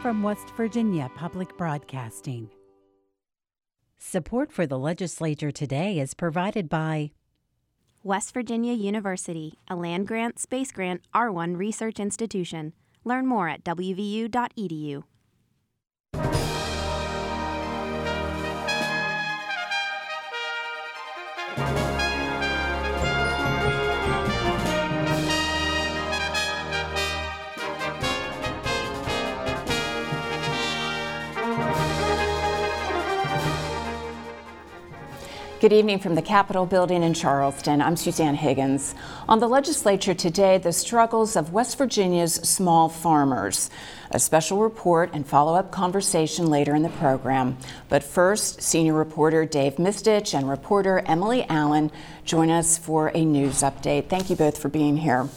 from West Virginia Public Broadcasting. Support for the Legislature Today is provided by West Virginia University, a land-grant, space-grant, R1 research institution. Learn more at wvu.edu. Good evening from the Capitol building in Charleston. I'm Suzanne Higgins. On the Legislature Today, the struggles of West Virginia's small farmers. A special report and follow-up conversation later in the program. But first, senior reporter Dave Mistich and reporter Emily Allen join us for a news update. Thank you both for being here.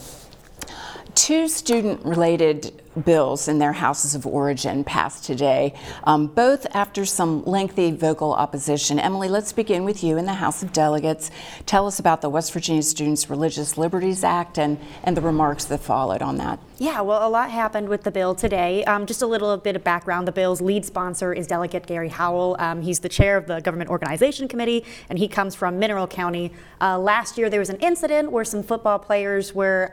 Two student-related bills in their houses of origin passed today, both after some lengthy vocal opposition. Emily, let's begin with you in the House of Delegates. Tell us about the West Virginia Students' Religious Liberties Act and the remarks that followed on that. Yeah, well, a lot happened with the bill today. Just a little bit of background. The bill's lead sponsor is Delegate Gary Howell. He's the chair of the Government Organization Committee, and he comes from Mineral County. Last year, there was an incident where some football players were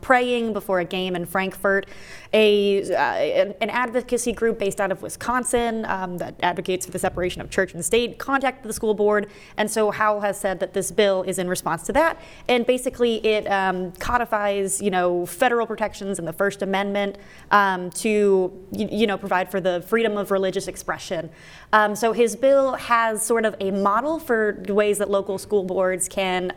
praying before a game in Frankfort. An advocacy group based out of Wisconsin that advocates for the separation of church and state contacted the school board, and so Howell has said that this bill is in response to that, and basically it codifies, federal protections in the First Amendment to provide for the freedom of religious expression. So his bill has sort of a model for ways that local school boards can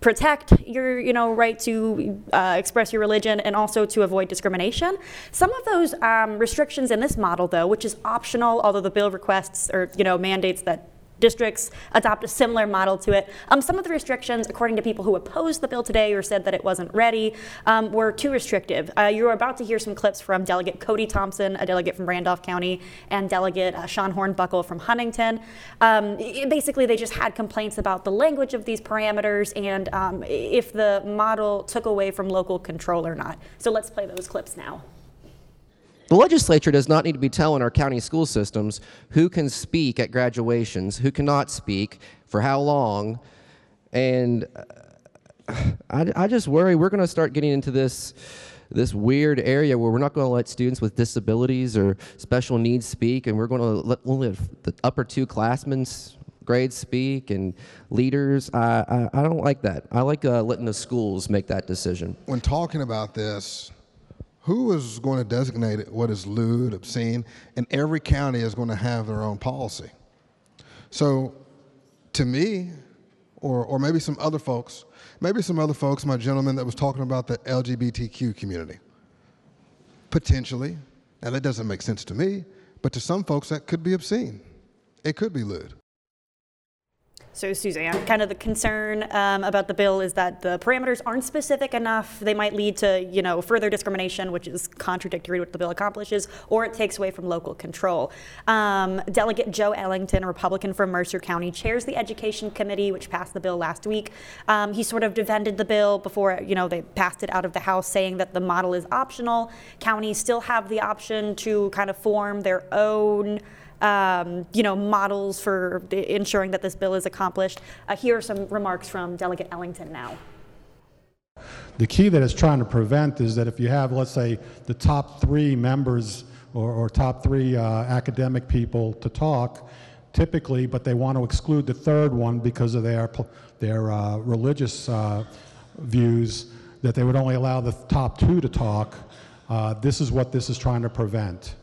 protect your right to express your religion and also to avoid discrimination. Some of those restrictions in this model, though, which is optional, although the bill requests or mandates that districts adopt a similar model to it. Some of the restrictions, according to people who opposed the bill today or said that it wasn't ready, were too restrictive. You're about to hear some clips from Delegate Cody Thompson, a delegate from Randolph County, and Delegate Sean Hornbuckle from Huntington. Basically, they just had complaints about the language of these parameters and if the model took away from local control or not. So let's play those clips now. The legislature does not need to be telling our county school systems who can speak at graduations, who cannot speak, for how long. And I just worry we're going to start getting into this weird area where we're not going to let students with disabilities or special needs speak, and we're going to let only the upper two classmen's grades speak and leaders. I don't like that. I like letting the schools make that decision. When talking about this, who is going to designate what is lewd, obscene? And every county is going to have their own policy. So to me, or maybe some other folks, my gentleman that was talking about the LGBTQ community, potentially. Now that doesn't make sense to me, but to some folks that could be obscene. It could be lewd. So Suzanne, kind of the concern about the bill is that the parameters aren't specific enough. They might lead to, further discrimination, which is contradictory to what the bill accomplishes, or it takes away from local control. Delegate Joe Ellington, a Republican from Mercer County, chairs the Education Committee, which passed the bill last week. He sort of defended the bill before, they passed it out of the House, saying that the model is optional. Counties still have the option to kind of form their own models for ensuring that this bill is accomplished. Here are some remarks from Delegate Ellington now. The key that it's trying to prevent is that if you have, let's say, the top three members or top three academic people to talk, typically, but they want to exclude the third one because of their religious views, that they would only allow the top two to talk. This is what this is trying to prevent.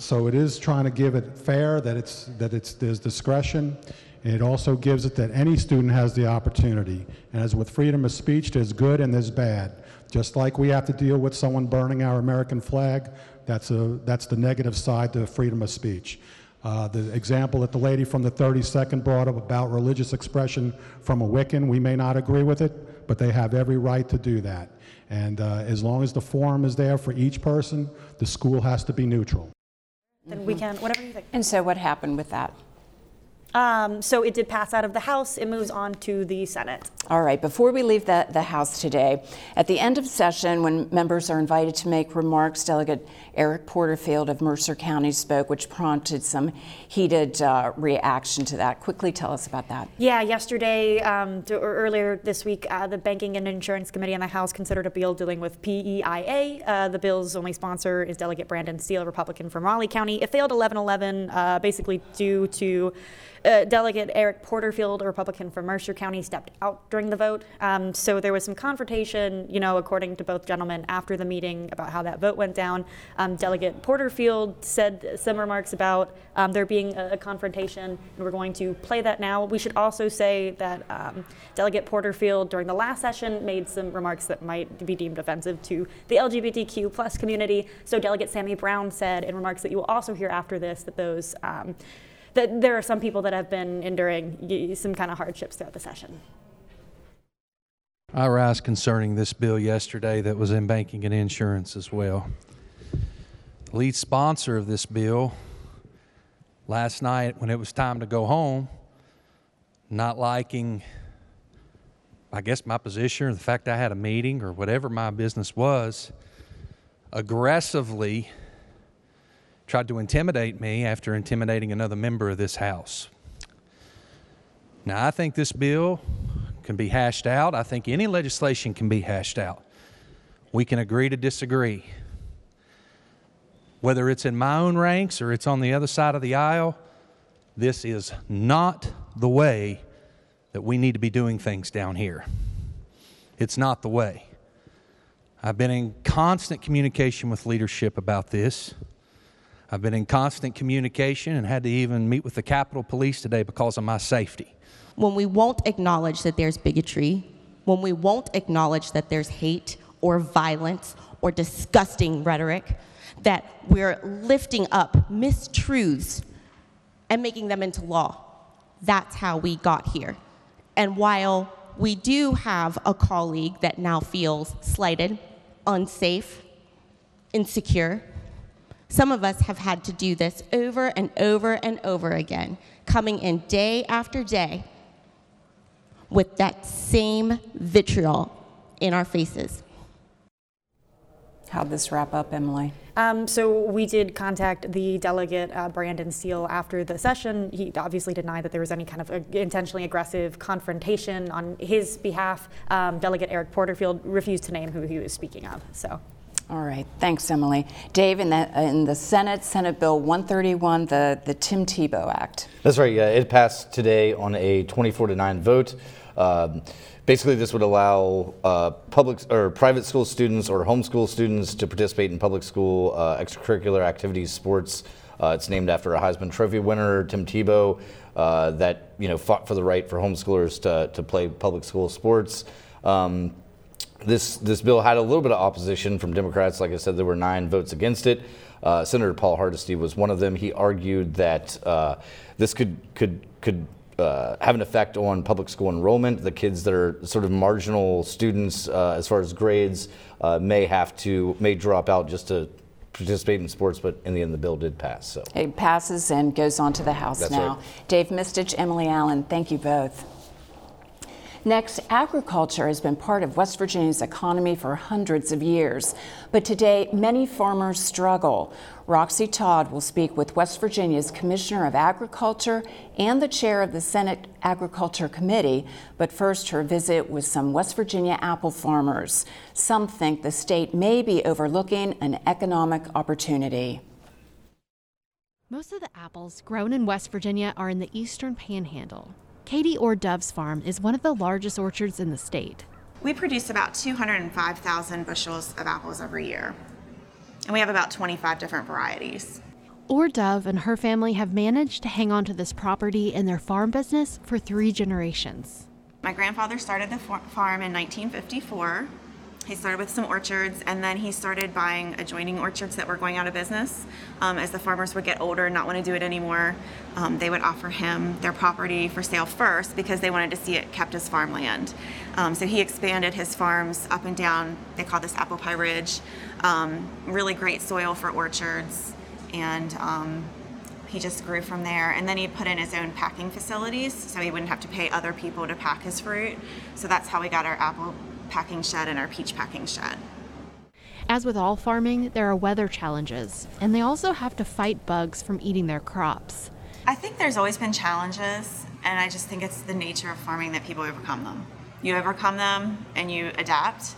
So it is trying to give it fair, that there's discretion, and it also gives it that any student has the opportunity. And as with freedom of speech, there's good and there's bad. Just like we have to deal with someone burning our American flag, that's the negative side to freedom of speech. The example that the lady from the 32nd brought up about religious expression from a Wiccan, we may not agree with it, but they have every right to do that. And as long as the forum is there for each person, the school has to be neutral. Then we can, whatever you think. And so what happened with that? So it did pass out of the House. It moves on to the Senate. All right. Before we leave the House today, at the end of session, when members are invited to make remarks, Delegate Eric Porterfield of Mercer County spoke, which prompted some heated reaction to that. Quickly tell us about that. Yeah, yesterday or earlier this week, the Banking and Insurance Committee in the House considered a bill dealing with PEIA. The bill's only sponsor is Delegate Brandon Steele, Republican from Raleigh County. It failed 11-11, basically due to Delegate Eric Porterfield, a Republican from Mercer County, stepped out during the vote. So there was some confrontation, according to both gentlemen after the meeting about how that vote went down. Delegate Porterfield said some remarks about there being a confrontation, and we're going to play that now. We should also say that Delegate Porterfield during the last session made some remarks that might be deemed offensive to the LGBTQ plus community. So Delegate Sammy Brown said in remarks that you will also hear after this that those that there are some people that have been enduring some kind of hardships throughout the session. I rise concerning this bill yesterday that was in banking and insurance as well. The lead sponsor of this bill, last night when it was time to go home, not liking, I guess, my position or the fact I had a meeting or whatever my business was, aggressively tried to intimidate me after intimidating another member of this House. Now, I think this bill can be hashed out. I think any legislation can be hashed out. We can agree to disagree. Whether it's in my own ranks or it's on the other side of the aisle, this is not the way that we need to be doing things down here. It's not the way. I've been in constant communication with leadership about this. I've been in constant communication and had to even meet with the Capitol Police today because of my safety. When we won't acknowledge that there's bigotry, when we won't acknowledge that there's hate or violence or disgusting rhetoric, that we're lifting up mistruths and making them into law. That's how we got here. And while we do have a colleague that now feels slighted, unsafe, insecure, some of us have had to do this over and over and over again, coming in day after day with that same vitriol in our faces. How'd this wrap up, Emily? So we did contact the delegate, Brandon Steele, after the session. He obviously denied that there was any kind of intentionally aggressive confrontation on his behalf. Delegate Eric Porterfield refused to name who he was speaking of. So. All right. Thanks, Emily. Dave, in the Senate Bill 131, the Tim Tebow Act. That's right. Yeah, it passed today on a 24-9 vote. Basically, this would allow public or private school students or homeschool students to participate in public school extracurricular activities, sports. It's named after a Heisman Trophy winner, Tim Tebow, that fought for the right for homeschoolers to play public school sports. This bill had a little bit of opposition from Democrats. Like I said, there were 9 votes against it. Senator Paul Hardesty was one of them. He argued that this could have an effect on public school enrollment. The kids that are sort of marginal students as far as grades may drop out just to participate in sports, but in the end the bill did pass. So it passes and goes on to the House. That's now. Right. Dave Mistich, Emily Allen, thank you both. Next, agriculture has been part of West Virginia's economy for hundreds of years, but today many farmers struggle. Roxy Todd will speak with West Virginia's Commissioner of Agriculture and the chair of the Senate Agriculture Committee, but first her visit with some West Virginia apple farmers. Some think the state may be overlooking an economic opportunity. Most of the apples grown in West Virginia are in the eastern panhandle. Katie Ordove's farm is one of the largest orchards in the state. We produce about 205,000 bushels of apples every year, and we have about 25 different varieties. Ordove and her family have managed to hang on to this property and their farm business for 3 generations. My grandfather started the farm in 1954. He started with some orchards, and then he started buying adjoining orchards that were going out of business. As the farmers would get older and not want to do it anymore, they would offer him their property for sale first because they wanted to see it kept as farmland. So he expanded his farms up and down. They call this Apple Pie Ridge. Really great soil for orchards, and he just grew from there. And then he put in his own packing facilities so he wouldn't have to pay other people to pack his fruit. So that's how we got our apple packing shed and our peach packing shed. As with all farming, there are weather challenges, and they also have to fight bugs from eating their crops. I think there's always been challenges, and I just think it's the nature of farming that people overcome them. You overcome them and you adapt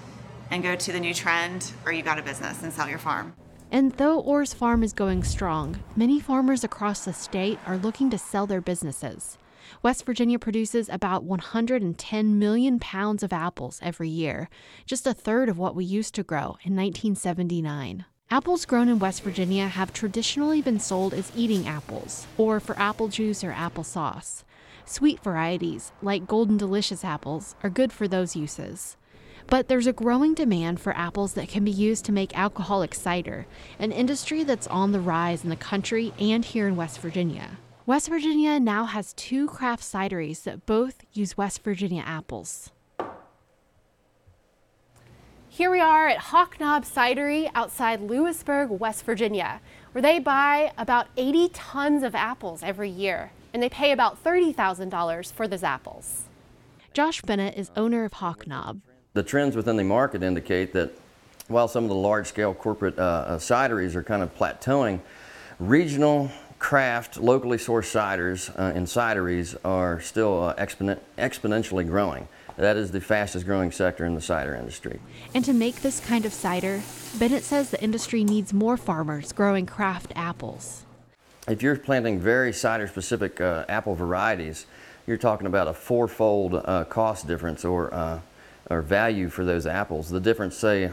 and go to the new trend, or you got a business and sell your farm. And though Orr's farm is going strong, many farmers across the state are looking to sell their businesses. West Virginia produces about 110 million pounds of apples every year, just a third of what we used to grow in 1979. Apples grown in West Virginia have traditionally been sold as eating apples, or for apple juice or applesauce. Sweet varieties, like Golden Delicious apples, are good for those uses. But there's a growing demand for apples that can be used to make alcoholic cider, an industry that's on the rise in the country and here in West Virginia. West Virginia now has two craft cideries that both use West Virginia apples. Here we are at Hawk Knob Cidery outside Lewisburg, West Virginia, where they buy about 80 tons of apples every year, and they pay about $30,000 for those apples. Josh Bennett is owner of Hawk Knob. The trends within the market indicate that while some of the large-scale corporate cideries are kind of plateauing, regional craft, locally sourced ciders and cideries are still exponentially growing. That is the fastest growing sector in the cider industry. And to make this kind of cider, Bennett says the industry needs more farmers growing craft apples. If you're planting very cider-specific apple varieties, you're talking about a fourfold cost difference or value for those apples. The difference, say,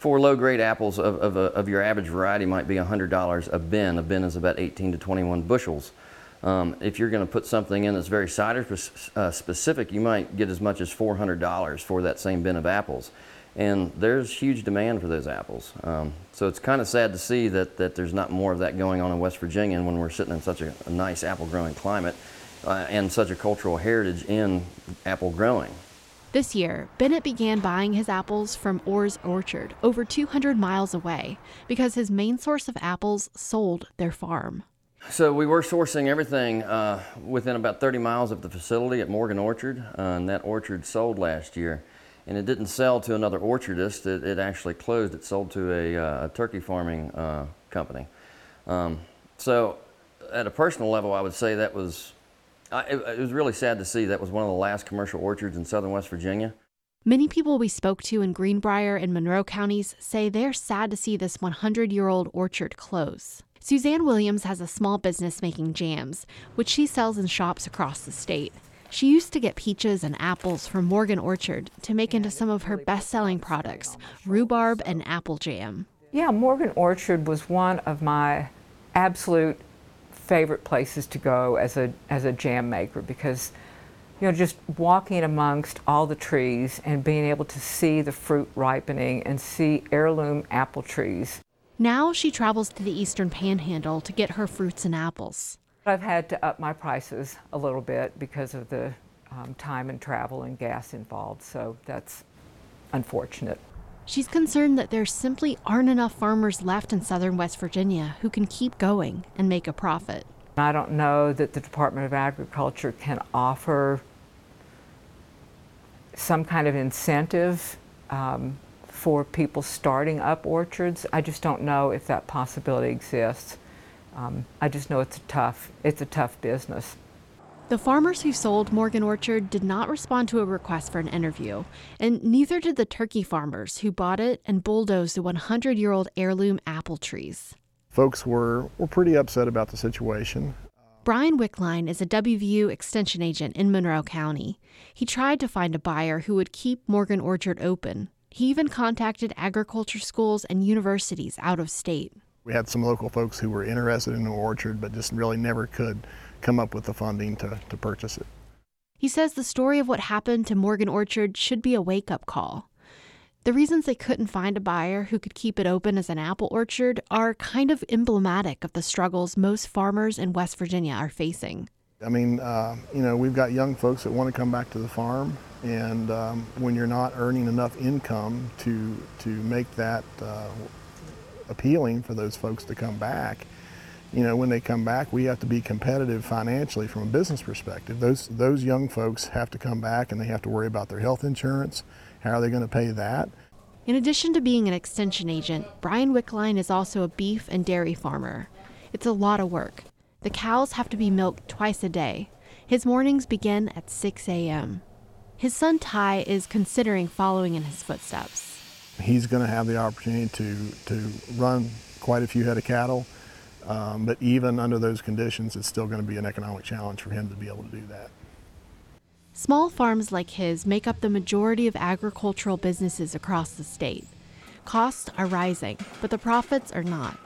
four low-grade apples of your average variety might be $100 a bin. A bin is about 18 to 21 bushels. If you're going to put something in that's very cider specific, you might get as much as $400 for that same bin of apples. And there's huge demand for those apples. So it's kind of sad to see that there's not more of that going on in West Virginia when we're sitting in such a nice apple-growing climate and such a cultural heritage in apple growing. This year, Bennett began buying his apples from Orr's Orchard, over 200 miles away, because his main source of apples sold their farm. So we were sourcing everything within about 30 miles of the facility at Morgan Orchard, and that orchard sold last year. And it didn't sell to another orchardist, it actually closed. It sold to a turkey farming company. So at a personal level, I would say that was it was really sad to see. That was one of the last commercial orchards in southern West Virginia. Many people we spoke to in Greenbrier and Monroe counties say they're sad to see this 100-year-old orchard close. Suzanne Williams has a small business making jams, which she sells in shops across the state. She used to get peaches and apples from Morgan Orchard to make into some of her best-selling products, rhubarb and apple jam. Yeah, Morgan Orchard was one of my absolute favorite places to go as a jam maker, because just walking amongst all the trees and being able to see the fruit ripening and see heirloom apple trees. Now she travels to the Eastern Panhandle to get her fruits and apples. I've had to up my prices a little bit because of the time and travel and gas involved, so that's unfortunate. She's concerned that there simply aren't enough farmers left in southern West Virginia who can keep going and make a profit. I don't know that the Department of Agriculture can offer some kind of incentive for people starting up orchards. I just don't know if that possibility exists. I just know it's a tough business. The farmers who sold Morgan Orchard did not respond to a request for an interview, and neither did the turkey farmers who bought it and bulldozed the 100-year-old heirloom apple trees. Folks were pretty upset about the situation. Brian Wickline is a WVU extension agent in Monroe County. He tried to find a buyer who would keep Morgan Orchard open. He even contacted agriculture schools and universities out of state. We had some local folks who were interested in the orchard, but just really never could come up with the funding to purchase it. He says the story of what happened to Morgan Orchard should be a wake-up call. The reasons they couldn't find a buyer who could keep it open as an apple orchard are kind of emblematic of the struggles most farmers in West Virginia are facing. I mean, we've got young folks that want to come back to the farm, and when you're not earning enough income to make that appealing for those folks to come back, you know, when they come back, we have to be competitive financially from a business perspective. Those young folks have to come back and they have to worry about their health insurance. How are they going to pay that? In addition to being an extension agent, Brian Wickline is also a beef and dairy farmer. It's a lot of work. The cows have to be milked twice a day. His mornings begin at 6 a.m. His son Ty is considering following in his footsteps. He's going to have the opportunity to run quite a few head of cattle, but even under those conditions, it's still going to be an economic challenge for him to be able to do that. Small farms like his make up the majority of agricultural businesses across the state. Costs are rising, but the profits are not.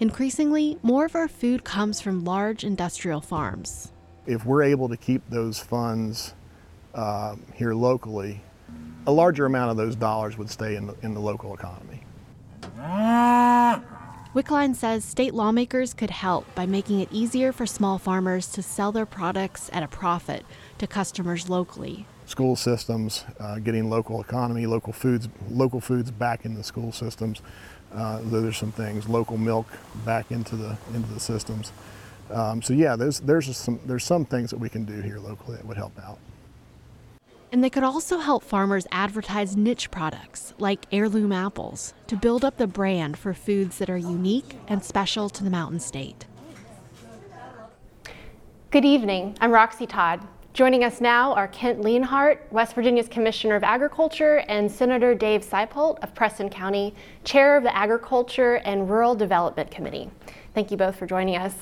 Increasingly, more of our food comes from large industrial farms. If we're able to keep those funds here locally, a larger amount of those dollars would stay in the local economy. Wickline says state lawmakers could help by making it easier for small farmers to sell their products at a profit to customers locally. School systems, getting local economy, local foods back in the school systems. There's some things, local milk back into the systems. There's some things that we can do here locally that would help out. And they could also help farmers advertise niche products like heirloom apples to build up the brand for foods that are unique and special to the Mountain State. Good evening, I'm Roxy Todd. Joining us now are Kent Leonhardt, West Virginia's Commissioner of Agriculture, and Senator Dave Sypolt of Preston County, Chair of the Agriculture and Rural Development Committee. Thank you both for joining us.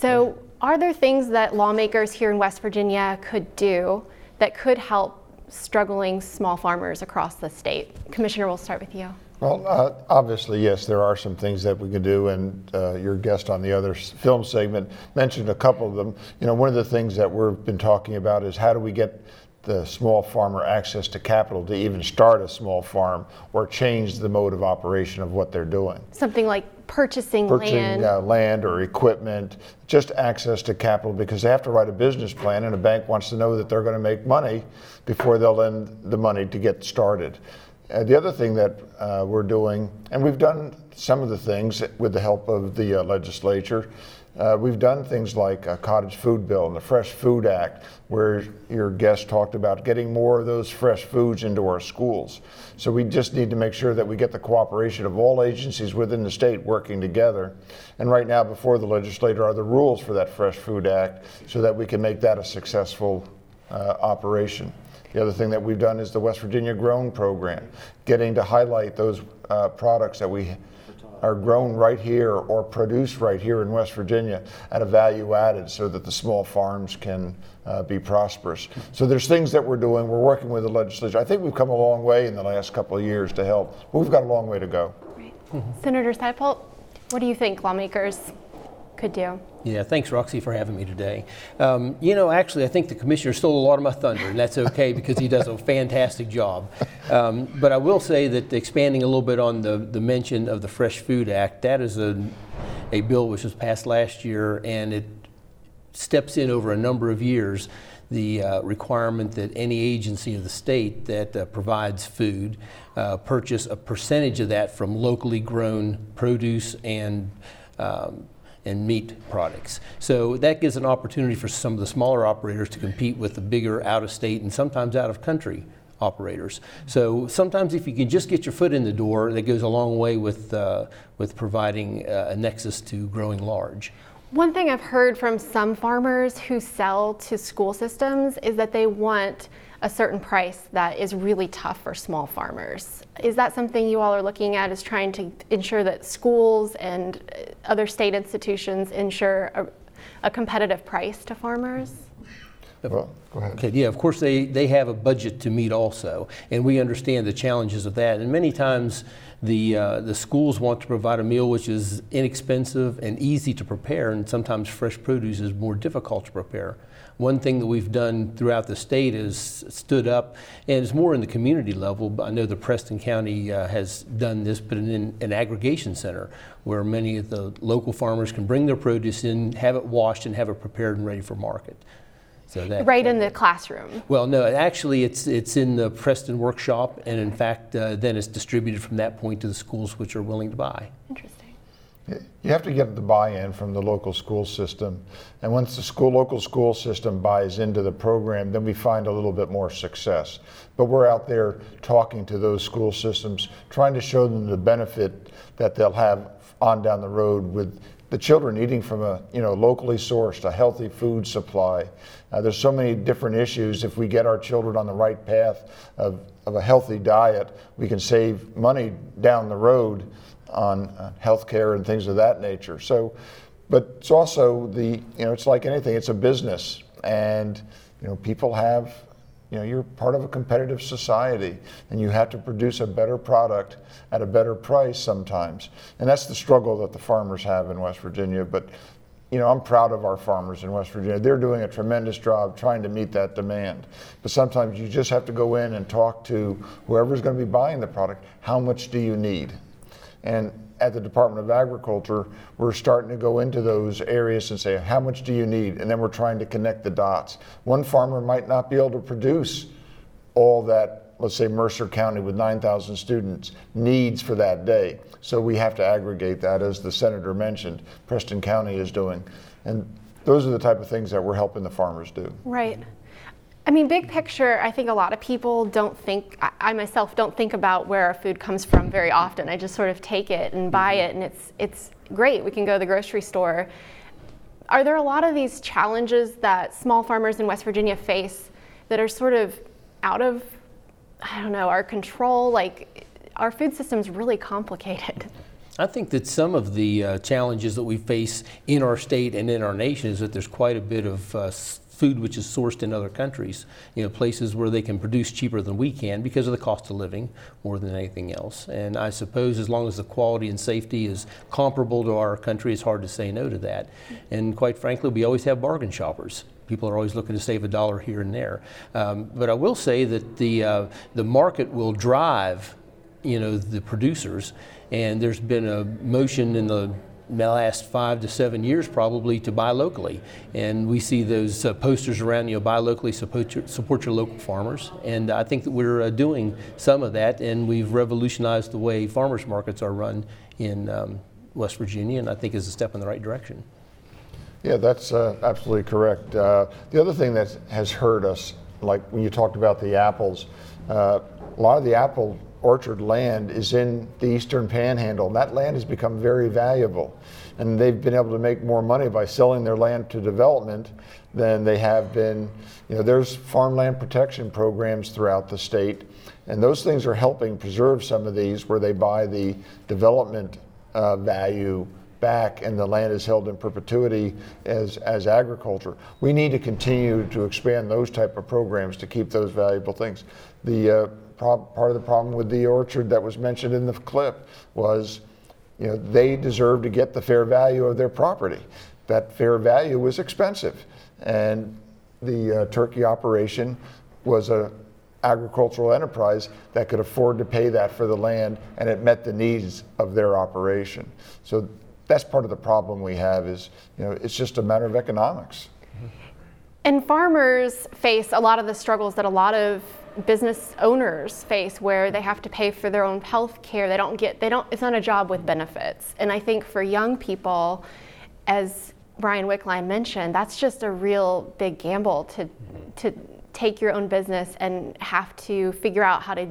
So, are there things that lawmakers here in West Virginia could do that could help struggling small farmers across the state? Commissioner, we'll start with you. Well, obviously, yes, there are some things that we can do, and your guest on the other film segment mentioned a couple of them. You know, one of the things that we've been talking about is how do we get the small farmer access to capital to even start a small farm or change the mode of operation of what they're doing. Something like purchasing land. Land or equipment, just access to capital, because they have to write a business plan and a bank wants to know that they're going to make money before they'll lend the money to get started. The other thing that we're doing, and we've done some of the things with the help of the legislature, we've done things like a cottage food bill and the Fresh Food Act, where your guest talked about getting more of those fresh foods into our schools. So we just need to make sure that we get the cooperation of all agencies within the state working together. And right now before the legislature are the rules for that Fresh Food Act so that we can make that a successful operation. The other thing that we've done is the West Virginia Grown program, getting to highlight those products that we are grown right here or produced right here in West Virginia at a value added so that the small farms can be prosperous. So there's things that we're doing. We're working with the legislature. I think we've come a long way in the last couple of years to help, but we've got a long way to go. Right. Mm-hmm. Senator Sypolt, what do you think lawmakers could do? Yeah, thanks, Roxy, for having me today. Actually, I think the commissioner stole a lot of my thunder, and that's okay because he does a fantastic job. But I will say that expanding a little bit on the mention of the Fresh Food Act, that is a bill which was passed last year, and it steps in over a number of years the requirement that any agency of the state that provides food purchase a percentage of that from locally grown produce and meat products. So that gives an opportunity for some of the smaller operators to compete with the bigger out-of-state and sometimes out-of-country operators. So sometimes if you can just get your foot in the door, that goes a long way with providing a nexus to growing large. One thing I've heard from some farmers who sell to school systems is that they want a certain price that is really tough for small farmers. Is that something you all are looking at, is trying to ensure that schools and other state institutions ensure a competitive price to farmers? Well, go ahead. Okay, yeah, of course they have a budget to meet also, and we understand the challenges of that. And many times the schools want to provide a meal which is inexpensive and easy to prepare, and sometimes fresh produce is more difficult to prepare. One thing that we've done throughout the state is stood up, and it's more in the community level, but I know the Preston County has done this, but in an aggregation center where many of the local farmers can bring their produce in, have it washed, and have it prepared and ready for market. So that, right in the classroom? Well, no, actually it's in the Preston workshop, and in fact then it's distributed from that point to the schools which are willing to buy. Interesting. You have to get the buy-in from the local school system. And once the local school system buys into the program, then we find a little bit more success. But we're out there talking to those school systems, trying to show them the benefit that they'll have on down the road with the children eating from a locally sourced, a healthy food supply. There's so many different issues. If we get our children on the right path of a healthy diet, we can save money down the road on healthcare and things of that nature. So, but it's also the, it's like anything, it's a business. And, people have, you're part of a competitive society and you have to produce a better product at a better price sometimes. And that's the struggle that the farmers have in West Virginia. But, I'm proud of our farmers in West Virginia. They're doing a tremendous job trying to meet that demand. But sometimes you just have to go in and talk to whoever's going to be buying the product. How much do you need? And at the Department of Agriculture, we're starting to go into those areas and say, how much do you need? And then we're trying to connect the dots. One farmer might not be able to produce all that, let's say Mercer County with 9,000 students needs for that day. So we have to aggregate that, as the senator mentioned, Preston County is doing. And those are the type of things that we're helping the farmers do. Right. I mean, big picture, I think a lot of people don't think, I myself don't think about where our food comes from very often. I just sort of take it and buy it, and it's great. We can go to the grocery store. Are there a lot of these challenges that small farmers in West Virginia face that are sort of out of, our control? Like, our food system's really complicated. I think that some of the challenges that we face in our state and in our nation is that there's quite a bit of food which is sourced in other countries, places where they can produce cheaper than we can because of the cost of living more than anything else. And I suppose as long as the quality and safety is comparable to our country, it's hard to say no to that. And quite frankly, we always have bargain shoppers. People are always looking to save a dollar here and there. But I will say that the market will drive, the producers. And there's been a motion in the last 5 to 7 years probably to buy locally, and we see those posters around, buy locally, support your local farmers, and I think that we're doing some of that, and we've revolutionized the way farmers markets are run in West Virginia, and I think is a step in the right direction. Yeah, that's absolutely correct. The other thing that has hurt us, like when you talked about the apples, a lot of the apple orchard land is in the Eastern Panhandle, and that land has become very valuable, and they've been able to make more money by selling their land to development than they have been. There's farmland protection programs throughout the state, and those things are helping preserve some of these where they buy the development value back and the land is held in perpetuity as agriculture. We need to continue to expand those type of programs to keep those valuable things. Part of the problem with the orchard that was mentioned in the clip was, they deserve to get the fair value of their property. That fair value was expensive, and the turkey operation was an agricultural enterprise that could afford to pay that for the land, and it met the needs of their operation. So that's part of the problem we have is, it's just a matter of economics. And farmers face a lot of the struggles that a lot of business owners face, where they have to pay for their own health care. It's not a job with benefits. And I think for young people, as Brian Wickline mentioned, that's just a real big gamble to take your own business and have to figure out how to,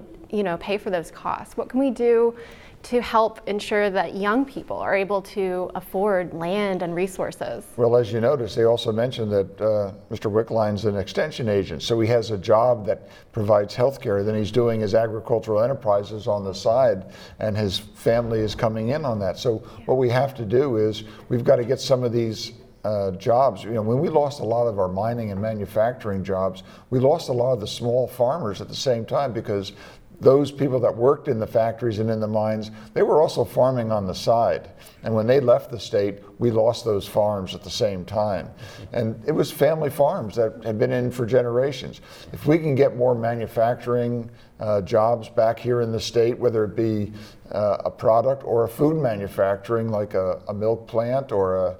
pay for those costs. What can we do to help ensure that young people are able to afford land and resources? Well, as you notice, they also mentioned that Mr. Wickline's an extension agent, so he has a job that provides health care. Then he's doing his agricultural enterprises on the side, and his family is coming in on that. So what we have to do is we've got to get some of these jobs. When we lost a lot of our mining and manufacturing jobs, we lost a lot of the small farmers at the same time, because those people that worked in the factories and in the mines, they were also farming on the side. And when they left the state, we lost those farms at the same time. And it was family farms that had been in for generations. If we can get more manufacturing jobs back here in the state, whether it be a product or a food manufacturing, like a milk plant or a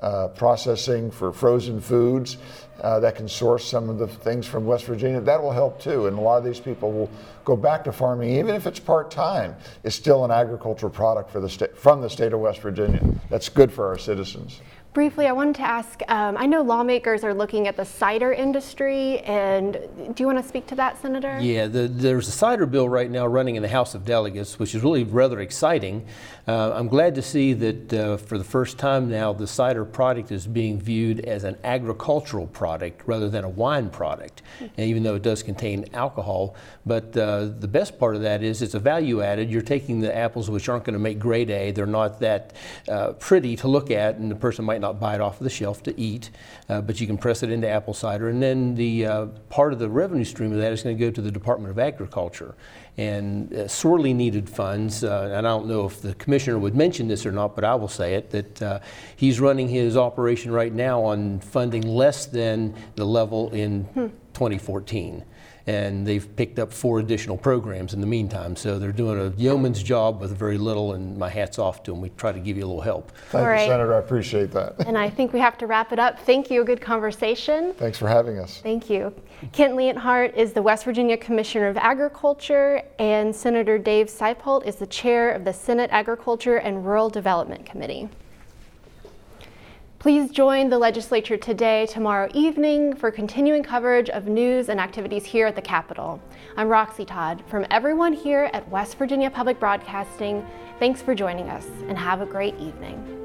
processing for frozen foods that can source some of the things from West Virginia. That will help too, and a lot of these people will go back to farming, even if it's part-time. It's still an agricultural product for the from the state of West Virginia. That's good for our citizens. Briefly, I wanted to ask, I know lawmakers are looking at the cider industry, and do you want to speak to that, Senator? Yeah, there's a cider bill right now running in the House of Delegates, which is really rather exciting. I'm glad to see that for the first time now, the cider product is being viewed as an agricultural product rather than a wine product, and even though it does contain alcohol. But the best part of that is it's a value added. You're taking the apples, which aren't going to make grade A. They're not that pretty to look at, and the person might not buy it off of the shelf to eat, but you can press it into apple cider, and then the part of the revenue stream of that is going to go to the Department of Agriculture, and sorely needed funds. And I don't know if the commissioner would mention this or not, but I will say it, that he's running his operation right now on funding less than the level in 2014. And they've picked up 4 additional programs in the meantime. So they're doing a yeoman's job with very little, and my hat's off to them. We try to give you a little help. Thank you, Senator. I appreciate that. And I think we have to wrap it up. Thank you. Good conversation. Thanks for having us. Thank you. Kent Leonhardt is the West Virginia Commissioner of Agriculture, and Senator Dave Sypolt is the chair of the Senate Agriculture and Rural Development Committee. Please join the Legislature Today tomorrow evening for continuing coverage of news and activities here at the Capitol. I'm Roxy Todd. From everyone here at West Virginia Public Broadcasting, thanks for joining us, and have a great evening.